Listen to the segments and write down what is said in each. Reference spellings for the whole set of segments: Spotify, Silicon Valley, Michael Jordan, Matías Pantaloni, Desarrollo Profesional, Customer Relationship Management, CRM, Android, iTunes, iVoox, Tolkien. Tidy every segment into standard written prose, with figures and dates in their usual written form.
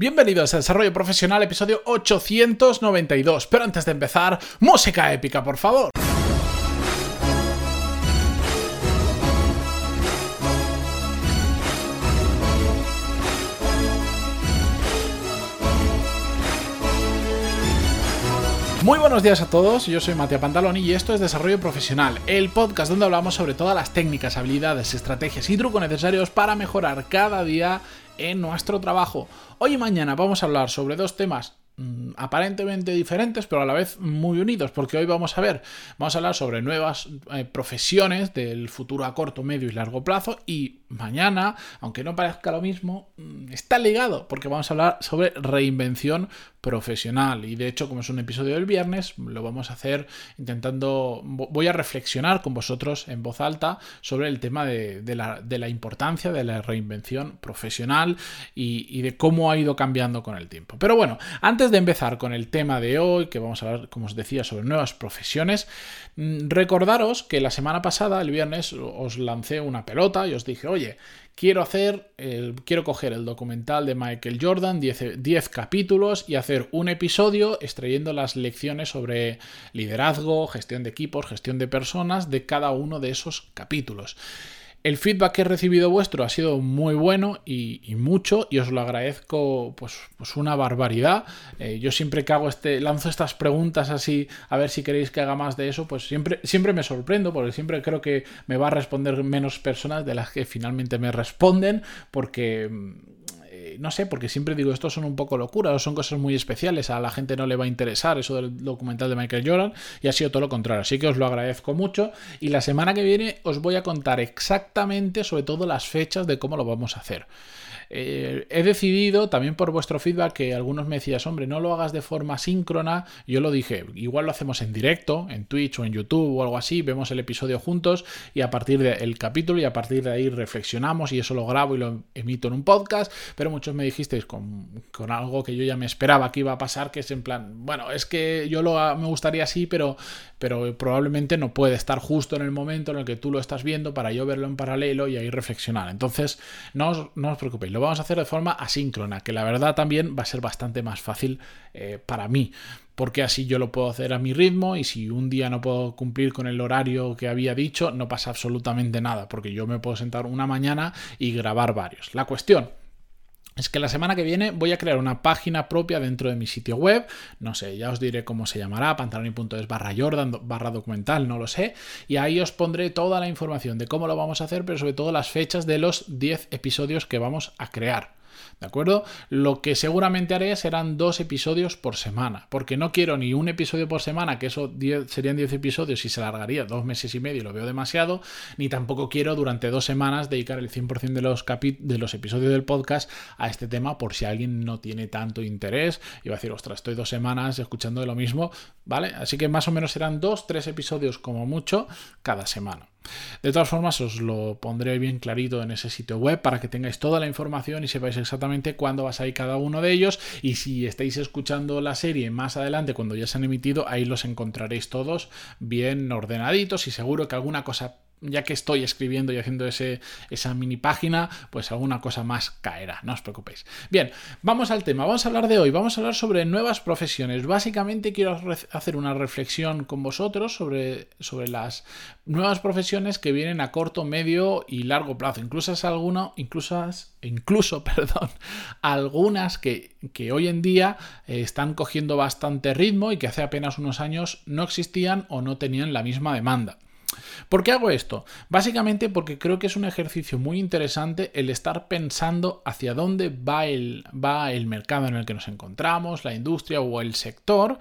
Bienvenidos a Desarrollo Profesional, episodio 892. Pero antes de empezar, música épica, por favor. Muy buenos días a todos, yo soy Matías Pantaloni y esto es Desarrollo Profesional, el podcast donde hablamos sobre todas las técnicas, habilidades, estrategias y trucos necesarios para mejorar cada día en nuestro trabajo. Hoy y mañana vamos a hablar sobre dos temas aparentemente diferentes, pero a la vez muy unidos, porque hoy vamos a hablar sobre nuevas profesiones del futuro a corto, medio y largo plazo, y mañana, aunque no parezca lo mismo, está ligado, porque vamos a hablar sobre reinvención profesional. Y de hecho, como es un episodio del viernes, lo vamos a hacer voy a reflexionar con vosotros en voz alta sobre el tema de la importancia de la reinvención profesional y de cómo ha ido cambiando con el tiempo. Pero bueno, antes de empezar con el tema de hoy, que vamos a hablar, como os decía, sobre nuevas profesiones, recordaros que la semana pasada, el viernes, os lancé una pelota y os dije, oye, quiero coger el documental de Michael Jordan, 10 capítulos, y hacer un episodio extrayendo las lecciones sobre liderazgo, gestión de equipos, gestión de personas de cada uno de esos capítulos. El feedback que he recibido vuestro ha sido muy bueno y mucho, y os lo agradezco pues una barbaridad. Yo siempre que hago lanzo estas preguntas así, a ver si queréis que haga más de eso, pues siempre me sorprendo, porque siempre creo que me va a responder menos personas de las que finalmente me responden, porque no sé, porque siempre digo, estos son un poco locuras, son cosas muy especiales, a la gente no le va a interesar eso del documental de Michael Jordan, y ha sido todo lo contrario, así que os lo agradezco mucho, y la semana que viene os voy a contar exactamente, sobre todo las fechas de cómo lo vamos a hacer. He decidido, también por vuestro feedback, que algunos me decías, hombre, no lo hagas de forma síncrona. Yo lo dije, igual lo hacemos en directo, en Twitch o en YouTube o algo así, vemos el episodio juntos y a partir del capítulo, y a partir de ahí reflexionamos, y eso lo grabo y lo emito en un podcast. Pero muchos me dijisteis con algo que yo ya me esperaba que iba a pasar, que es en plan, bueno, es que me gustaría así, pero probablemente no puede estar justo en el momento en el que tú lo estás viendo para yo verlo en paralelo y ahí reflexionar. Entonces, no os preocupéis, vamos a hacer de forma asíncrona, que la verdad también va a ser bastante más fácil para mí, porque así yo lo puedo hacer a mi ritmo, y si un día no puedo cumplir con el horario que había dicho, no pasa absolutamente nada, porque yo me puedo sentar una mañana y grabar varios. La cuestión es que la semana que viene voy a crear una página propia dentro de mi sitio web, no sé, ya os diré cómo se llamará, pantaloni.es/Jordan/documental, no lo sé, y ahí os pondré toda la información de cómo lo vamos a hacer, pero sobre todo las fechas de los 10 episodios que vamos a crear. ¿De acuerdo? Lo que seguramente haré serán 2 episodios por semana, porque no quiero ni un episodio por semana, que eso serían 10 episodios y se alargaría 2 meses y medio, lo veo demasiado, ni tampoco quiero durante 2 semanas dedicar el 100% de los episodios del podcast a este tema, por si alguien no tiene tanto interés y va a decir, ostras, estoy 2 semanas escuchando de lo mismo, ¿vale? Así que más o menos serán 2-3 episodios como mucho cada semana. De todas formas, os lo pondré bien clarito en ese sitio web para que tengáis toda la información y sepáis exactamente cuándo va a salir cada uno de ellos, y si estáis escuchando la serie más adelante, cuando ya se han emitido, ahí los encontraréis todos bien ordenaditos, y seguro que alguna cosa, ya que estoy escribiendo y haciendo esa mini página, pues alguna cosa más caerá, no os preocupéis. Bien, vamos al tema, vamos a hablar de hoy, vamos a hablar sobre nuevas profesiones. Básicamente quiero hacer una reflexión con vosotros sobre las nuevas profesiones que vienen a corto, medio y largo plazo, algunas que hoy en día están cogiendo bastante ritmo y que hace apenas unos años no existían o no tenían la misma demanda. ¿Por qué hago esto? Básicamente porque creo que es un ejercicio muy interesante el estar pensando hacia dónde va el mercado en el que nos encontramos, la industria o el sector,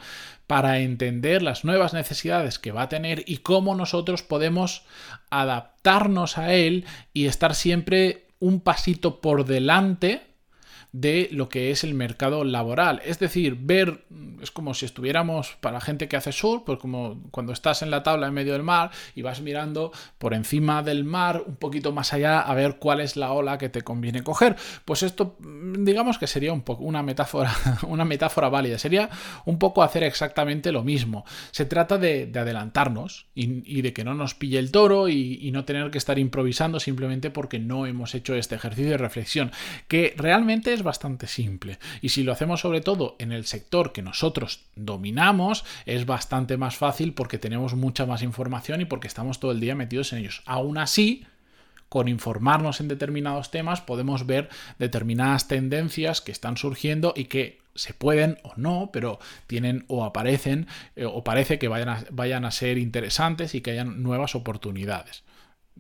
para entender las nuevas necesidades que va a tener y cómo nosotros podemos adaptarnos a él y estar siempre un pasito por delante de lo que es el mercado laboral. Es decir, es como si estuviéramos, para la gente que hace surf, pues como cuando estás en la tabla en medio del mar y vas mirando por encima del mar un poquito más allá a ver cuál es la ola que te conviene coger. Pues esto, digamos que sería un poco una metáfora válida, sería un poco hacer exactamente lo mismo. Se trata de adelantarnos y de que no nos pille el toro y no tener que estar improvisando simplemente porque no hemos hecho este ejercicio de reflexión, que realmente es es bastante simple. Y si lo hacemos sobre todo en el sector que nosotros dominamos, es bastante más fácil porque tenemos mucha más información y porque estamos todo el día metidos en ellos. Aún así, con informarnos en determinados temas podemos ver determinadas tendencias que están surgiendo y que se pueden o no, pero tienen o aparecen o parece que vayan a ser interesantes y que hayan nuevas oportunidades.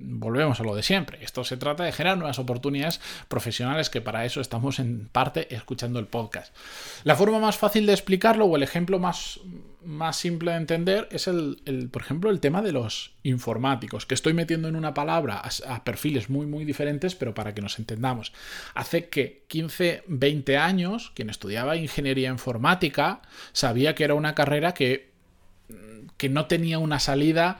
Volvemos a lo de siempre. Esto se trata de generar nuevas oportunidades profesionales, que para eso estamos en parte escuchando el podcast. La forma más fácil de explicarlo o el ejemplo más simple de entender es por ejemplo, el tema de los informáticos, que estoy metiendo en una palabra a perfiles muy, muy diferentes, pero para que nos entendamos. Hace que 15, 20 años, quien estudiaba ingeniería informática sabía que era una carrera que no tenía una salida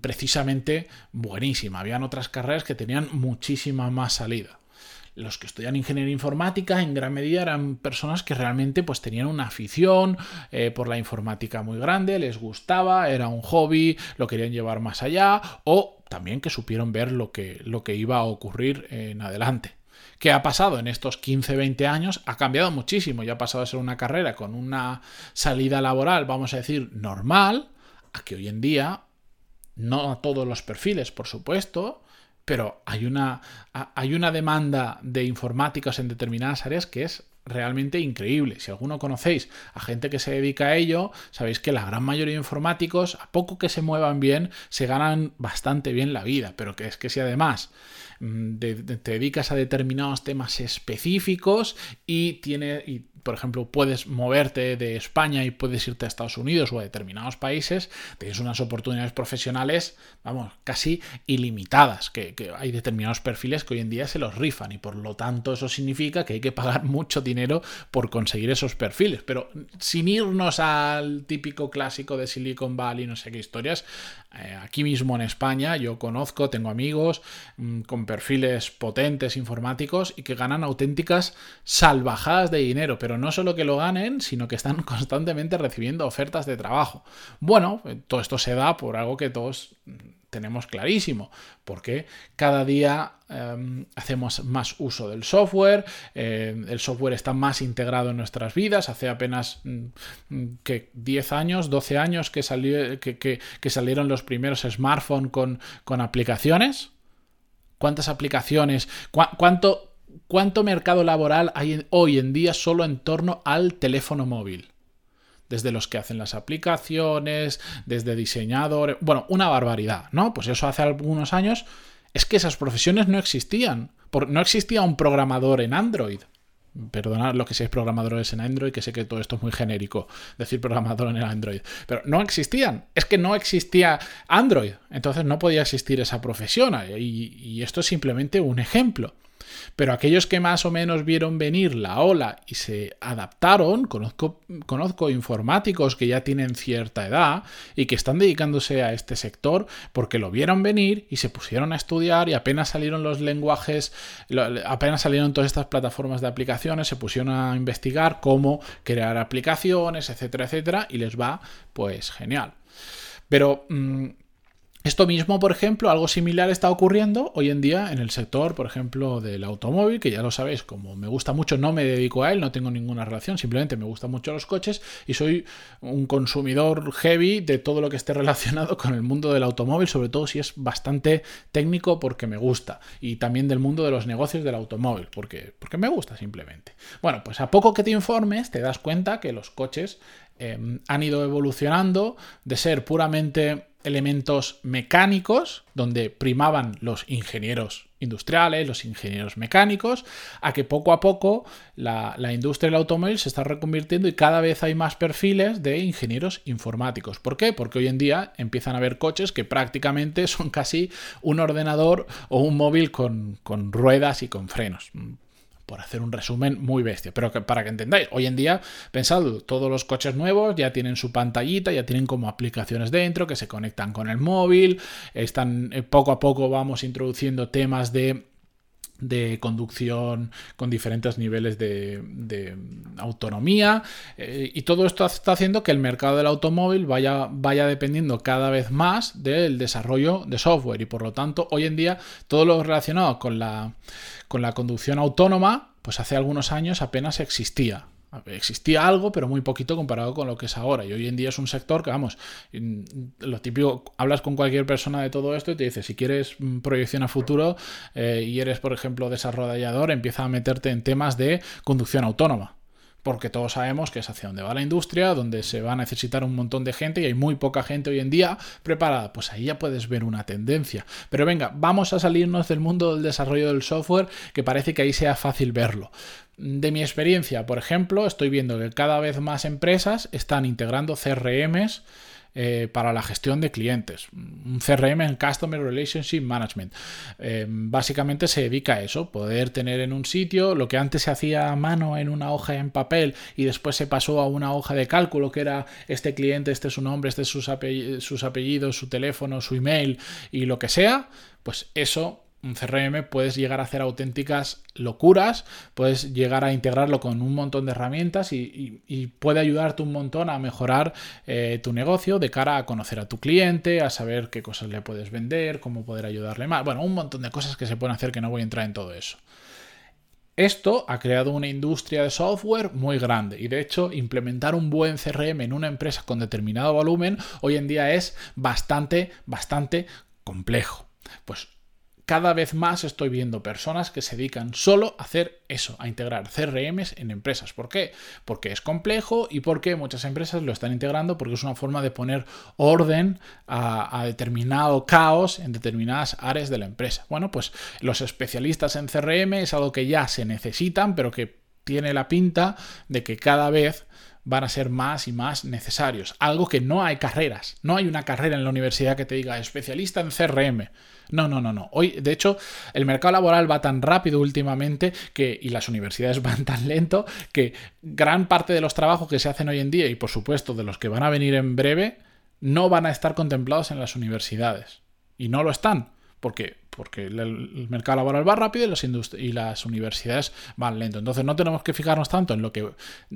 precisamente buenísima. Habían otras carreras que tenían muchísima más salida. Los que estudian ingeniería informática en gran medida eran personas que realmente pues tenían una afición por la informática muy grande, les gustaba, era un hobby, lo querían llevar más allá, o también que supieron ver lo que iba a ocurrir en adelante. ¿Qué ha pasado en estos 15-20 años? Ha cambiado muchísimo y ha pasado de ser una carrera con una salida laboral, vamos a decir, normal, a que hoy en día, no a todos los perfiles, por supuesto, pero hay una demanda de informáticos en determinadas áreas que es realmente increíble. Si alguno conocéis a gente que se dedica a ello, sabéis que la gran mayoría de informáticos, a poco que se muevan bien, se ganan bastante bien la vida. Pero que es que si además te dedicas a determinados temas específicos y por ejemplo, puedes moverte de España y puedes irte a Estados Unidos o a determinados países, tienes unas oportunidades profesionales, vamos, casi ilimitadas, que hay determinados perfiles que hoy en día se los rifan y por lo tanto eso significa que hay que pagar mucho dinero por conseguir esos perfiles. Pero sin irnos al típico clásico de Silicon Valley, no sé qué historias, aquí mismo en España yo tengo amigos con perfiles potentes informáticos y que ganan auténticas salvajadas de dinero, pero no solo que lo ganen, sino que están constantemente recibiendo ofertas de trabajo. Bueno, todo esto se da por algo que todos tenemos clarísimo, porque cada día hacemos más uso del software, el software está más integrado en nuestras vidas. Hace apenas 10 años, 12 años que salieron los primeros smartphones con aplicaciones. ¿Cuántas aplicaciones? ¿Cuánto mercado laboral hay hoy en día solo en torno al teléfono móvil? Desde los que hacen las aplicaciones, desde diseñadores... Bueno, una barbaridad, ¿no? Pues eso hace algunos años es que esas profesiones no existían. No existía un programador en Android. Perdonad los que seáis programadores en Android, que sé que todo esto es muy genérico, decir programador en el Android. Pero no existían. Es que no existía Android. Entonces no podía existir esa profesión. Y esto es simplemente un ejemplo. Pero aquellos que más o menos vieron venir la ola y se adaptaron, conozco informáticos que ya tienen cierta edad y que están dedicándose a este sector porque lo vieron venir y se pusieron a estudiar, y apenas salieron los lenguajes, apenas salieron todas estas plataformas de aplicaciones, se pusieron a investigar cómo crear aplicaciones, etcétera, etcétera, y les va pues genial. Pero... esto mismo, por ejemplo, algo similar está ocurriendo hoy en día en el sector, por ejemplo, del automóvil, que ya lo sabéis, como me gusta mucho, no me dedico a él, no tengo ninguna relación, simplemente me gustan mucho los coches y soy un consumidor heavy de todo lo que esté relacionado con el mundo del automóvil, sobre todo si es bastante técnico, porque me gusta, y también del mundo de los negocios del automóvil, porque me gusta simplemente. Bueno, pues a poco que te informes te das cuenta que los coches han ido evolucionando de ser puramente elementos mecánicos, donde primaban los ingenieros industriales, los ingenieros mecánicos, a que poco a poco la industria del automóvil se está reconvirtiendo y cada vez hay más perfiles de ingenieros informáticos. ¿Por qué? Porque hoy en día empiezan a haber coches que prácticamente son casi un ordenador o un móvil con ruedas y con frenos. Por hacer un resumen muy bestia, pero para que entendáis, hoy en día, pensad, todos los coches nuevos ya tienen su pantallita, ya tienen como aplicaciones dentro que se conectan con el móvil, poco a poco vamos introduciendo temas de conducción con diferentes niveles de autonomía, y todo esto está haciendo que el mercado del automóvil vaya dependiendo cada vez más del desarrollo de software, y por lo tanto hoy en día todo lo relacionado con la conducción autónoma pues hace algunos años apenas existía. Existía algo, pero muy poquito comparado con lo que es ahora. Y hoy en día es un sector que, vamos, lo típico, hablas con cualquier persona de todo esto y te dice, si quieres proyección a futuro y eres, por ejemplo, desarrollador, empieza a meterte en temas de conducción autónoma. Porque todos sabemos que es hacia donde va la industria, donde se va a necesitar un montón de gente y hay muy poca gente hoy en día preparada. Pues ahí ya puedes ver una tendencia. Pero venga, vamos a salirnos del mundo del desarrollo del software, que parece que ahí sea fácil verlo. De mi experiencia, por ejemplo, estoy viendo que cada vez más empresas están integrando CRMs para la gestión de clientes. Un CRM en Customer Relationship Management. Básicamente se dedica a eso, poder tener en un sitio lo que antes se hacía a mano en una hoja en papel y después se pasó a una hoja de cálculo, que era este cliente, este es su nombre, este es sus apellidos, su teléfono, su email y lo que sea, pues eso. Un CRM puedes llegar a hacer auténticas locuras, puedes llegar a integrarlo con un montón de herramientas y puede ayudarte un montón a mejorar tu negocio de cara a conocer a tu cliente, a saber qué cosas le puedes vender, cómo poder ayudarle más. Bueno, un montón de cosas que se pueden hacer, que no voy a entrar en todo eso. Esto ha creado una industria de software muy grande y, de hecho, implementar un buen CRM en una empresa con determinado volumen hoy en día es bastante complejo. Pues cada vez más estoy viendo personas que se dedican solo a hacer eso, a integrar CRMs en empresas. ¿Por qué? Porque es complejo y porque muchas empresas lo están integrando, porque es una forma de poner orden a determinado caos en determinadas áreas de la empresa. Bueno, pues los especialistas en CRM es algo que ya se necesitan, pero que tiene la pinta de que cada vez van a ser más y más necesarios. Algo que no hay carreras. No hay una carrera en la universidad que te diga especialista en CRM. No. Hoy, de hecho, el mercado laboral va tan rápido últimamente y las universidades van tan lento que gran parte de los trabajos que se hacen hoy en día y, por supuesto, de los que van a venir en breve, no van a estar contemplados en las universidades. Y no lo están. Porque el mercado laboral va rápido y las universidades van lento. Entonces no tenemos que fijarnos tanto en lo que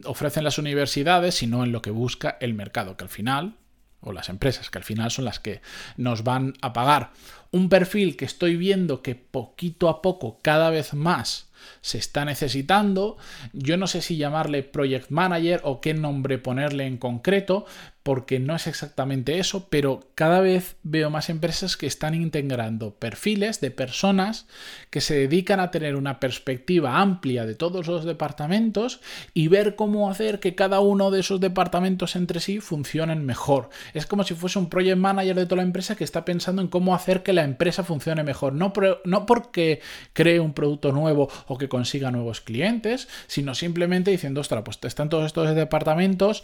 ofrecen las universidades, sino en lo que busca el mercado, que al final, o las empresas, que al final son las que nos van a pagar. Un perfil que estoy viendo que poquito a poco cada vez más se está necesitando, yo no sé si llamarle project manager o qué nombre ponerle en concreto, porque no es exactamente eso, pero cada vez veo más empresas que están integrando perfiles de personas que se dedican a tener una perspectiva amplia de todos los departamentos y ver cómo hacer que cada uno de esos departamentos entre sí funcionen mejor. Es como si fuese un project manager de toda la empresa que está pensando en cómo hacer que la empresa funcione mejor, no porque cree un producto nuevo o que consiga nuevos clientes, sino simplemente diciendo, ostras, pues están todos estos departamentos,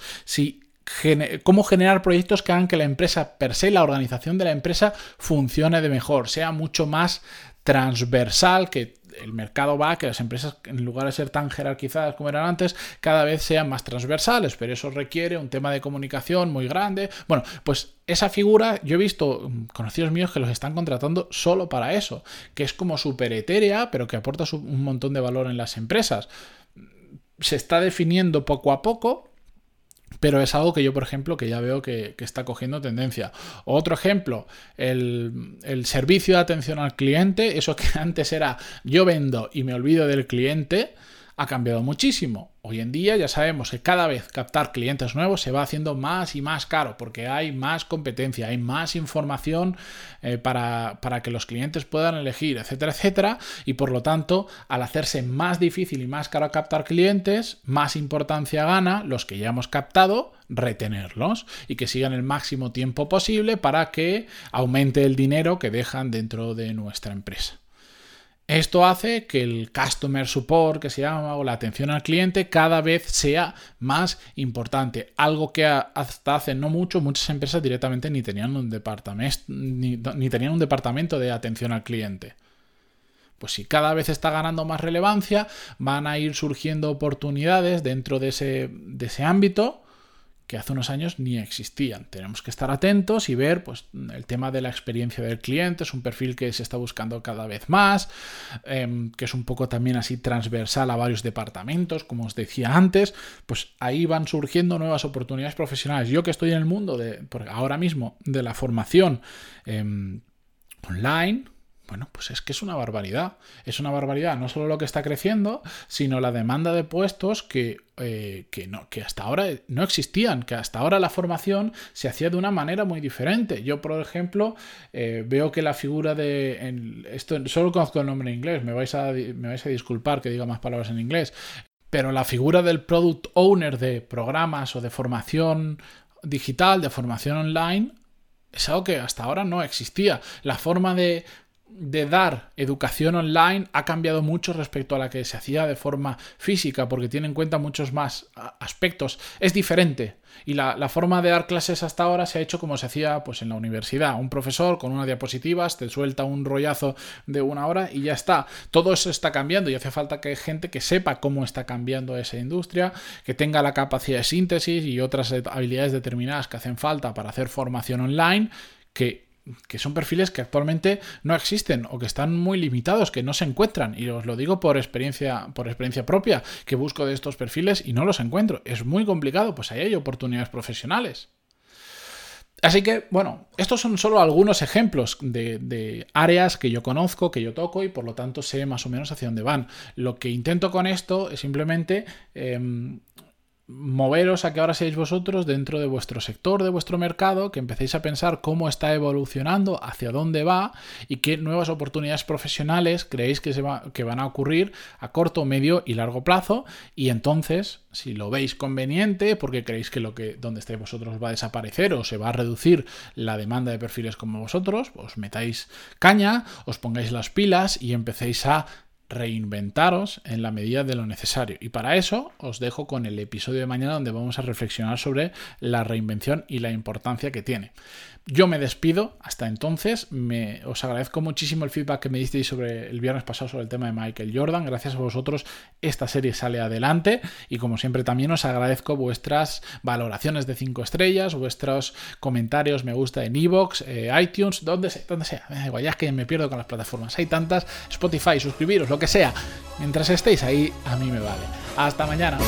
cómo generar proyectos que hagan que la empresa per se, la organización de la empresa, funcione de mejor, sea mucho más transversal, que el mercado va, que las empresas, en lugar de ser tan jerarquizadas como eran antes, cada vez sean más transversales, pero eso requiere un tema de comunicación muy grande. Bueno, pues esa figura, yo he visto conocidos míos que los están contratando solo para eso, que es como súper etérea, pero que aporta un montón de valor en las empresas. Se está definiendo poco a poco, pero es algo que yo, por ejemplo, que ya veo que está cogiendo tendencia. Otro ejemplo, el servicio de atención al cliente, eso que antes era yo vendo y me olvido del cliente, ha cambiado muchísimo. Hoy en día ya sabemos que cada vez captar clientes nuevos se va haciendo más y más caro, porque hay más competencia, hay más información para que los clientes puedan elegir, etcétera, etcétera. Y por lo tanto, al hacerse más difícil y más caro captar clientes, más importancia gana los que ya hemos captado retenerlos y que sigan el máximo tiempo posible para que aumente el dinero que dejan dentro de nuestra empresa. Esto hace que el customer support, que se llama, o la atención al cliente, cada vez sea más importante. Algo que hasta hace no mucho muchas empresas directamente ni tenían un departamento de atención al cliente. Pues si cada vez está ganando más relevancia, van a ir surgiendo oportunidades dentro de ese ámbito que hace unos años ni existían. Tenemos que estar atentos y ver, pues, el tema de la experiencia del cliente. Es un perfil que se está buscando cada vez más, que es un poco también así transversal a varios departamentos, como os decía antes. Pues ahí van surgiendo nuevas oportunidades profesionales. Yo, que estoy en el mundo ahora mismo de la formación online, Bueno, pues es que es una barbaridad. Es una barbaridad no solo lo que está creciendo, sino la demanda de puestos que hasta ahora no existían, que hasta ahora la formación se hacía de una manera muy diferente. Yo, por ejemplo, veo que la figura de... esto solo conozco el nombre en inglés, me vais a disculpar que diga más palabras en inglés, pero la figura del product owner de programas o de formación digital, de formación online, es algo que hasta ahora no existía. La forma de dar educación online ha cambiado mucho respecto a la que se hacía de forma física, porque tiene en cuenta muchos más aspectos. Es diferente. Y la forma de dar clases hasta ahora se ha hecho como se hacía pues en la universidad. Un profesor con unas diapositivas te suelta un rollazo de una hora y ya está. Todo eso está cambiando y hace falta que gente que sepa cómo está cambiando esa industria, que tenga la capacidad de síntesis y otras habilidades determinadas que hacen falta para hacer formación online, que son perfiles que actualmente no existen o que están muy limitados, que no se encuentran. Y os lo digo por experiencia propia, que busco de estos perfiles y no los encuentro. Es muy complicado, pues ahí hay oportunidades profesionales. Así que, bueno, estos son solo algunos ejemplos de áreas que yo conozco, que yo toco y por lo tanto sé más o menos hacia dónde van. Lo que intento con esto es simplemente... moveros a que ahora seáis vosotros dentro de vuestro sector, de vuestro mercado, que empecéis a pensar cómo está evolucionando, hacia dónde va y qué nuevas oportunidades profesionales creéis que van a ocurrir a corto, medio y largo plazo. Y entonces, si lo veis conveniente, porque creéis que donde estáis vosotros va a desaparecer o se va a reducir la demanda de perfiles como vosotros, os metáis caña, os pongáis las pilas y empecéis a reinventaros en la medida de lo necesario. Y para eso os dejo con el episodio de mañana, donde vamos a reflexionar sobre la reinvención y la importancia que tiene. Yo me despido hasta entonces. Os agradezco muchísimo el feedback que me disteis sobre el viernes pasado sobre el tema de Michael Jordan. Gracias a vosotros esta serie sale adelante y, como siempre, también os agradezco vuestras valoraciones de 5 estrellas, vuestros comentarios, me gusta en iVoox, iTunes, donde sea. Igual ya es que me pierdo con las plataformas. Hay tantas. Spotify, suscribiros, lo que sea. Mientras estéis ahí, a mí me vale. Hasta mañana.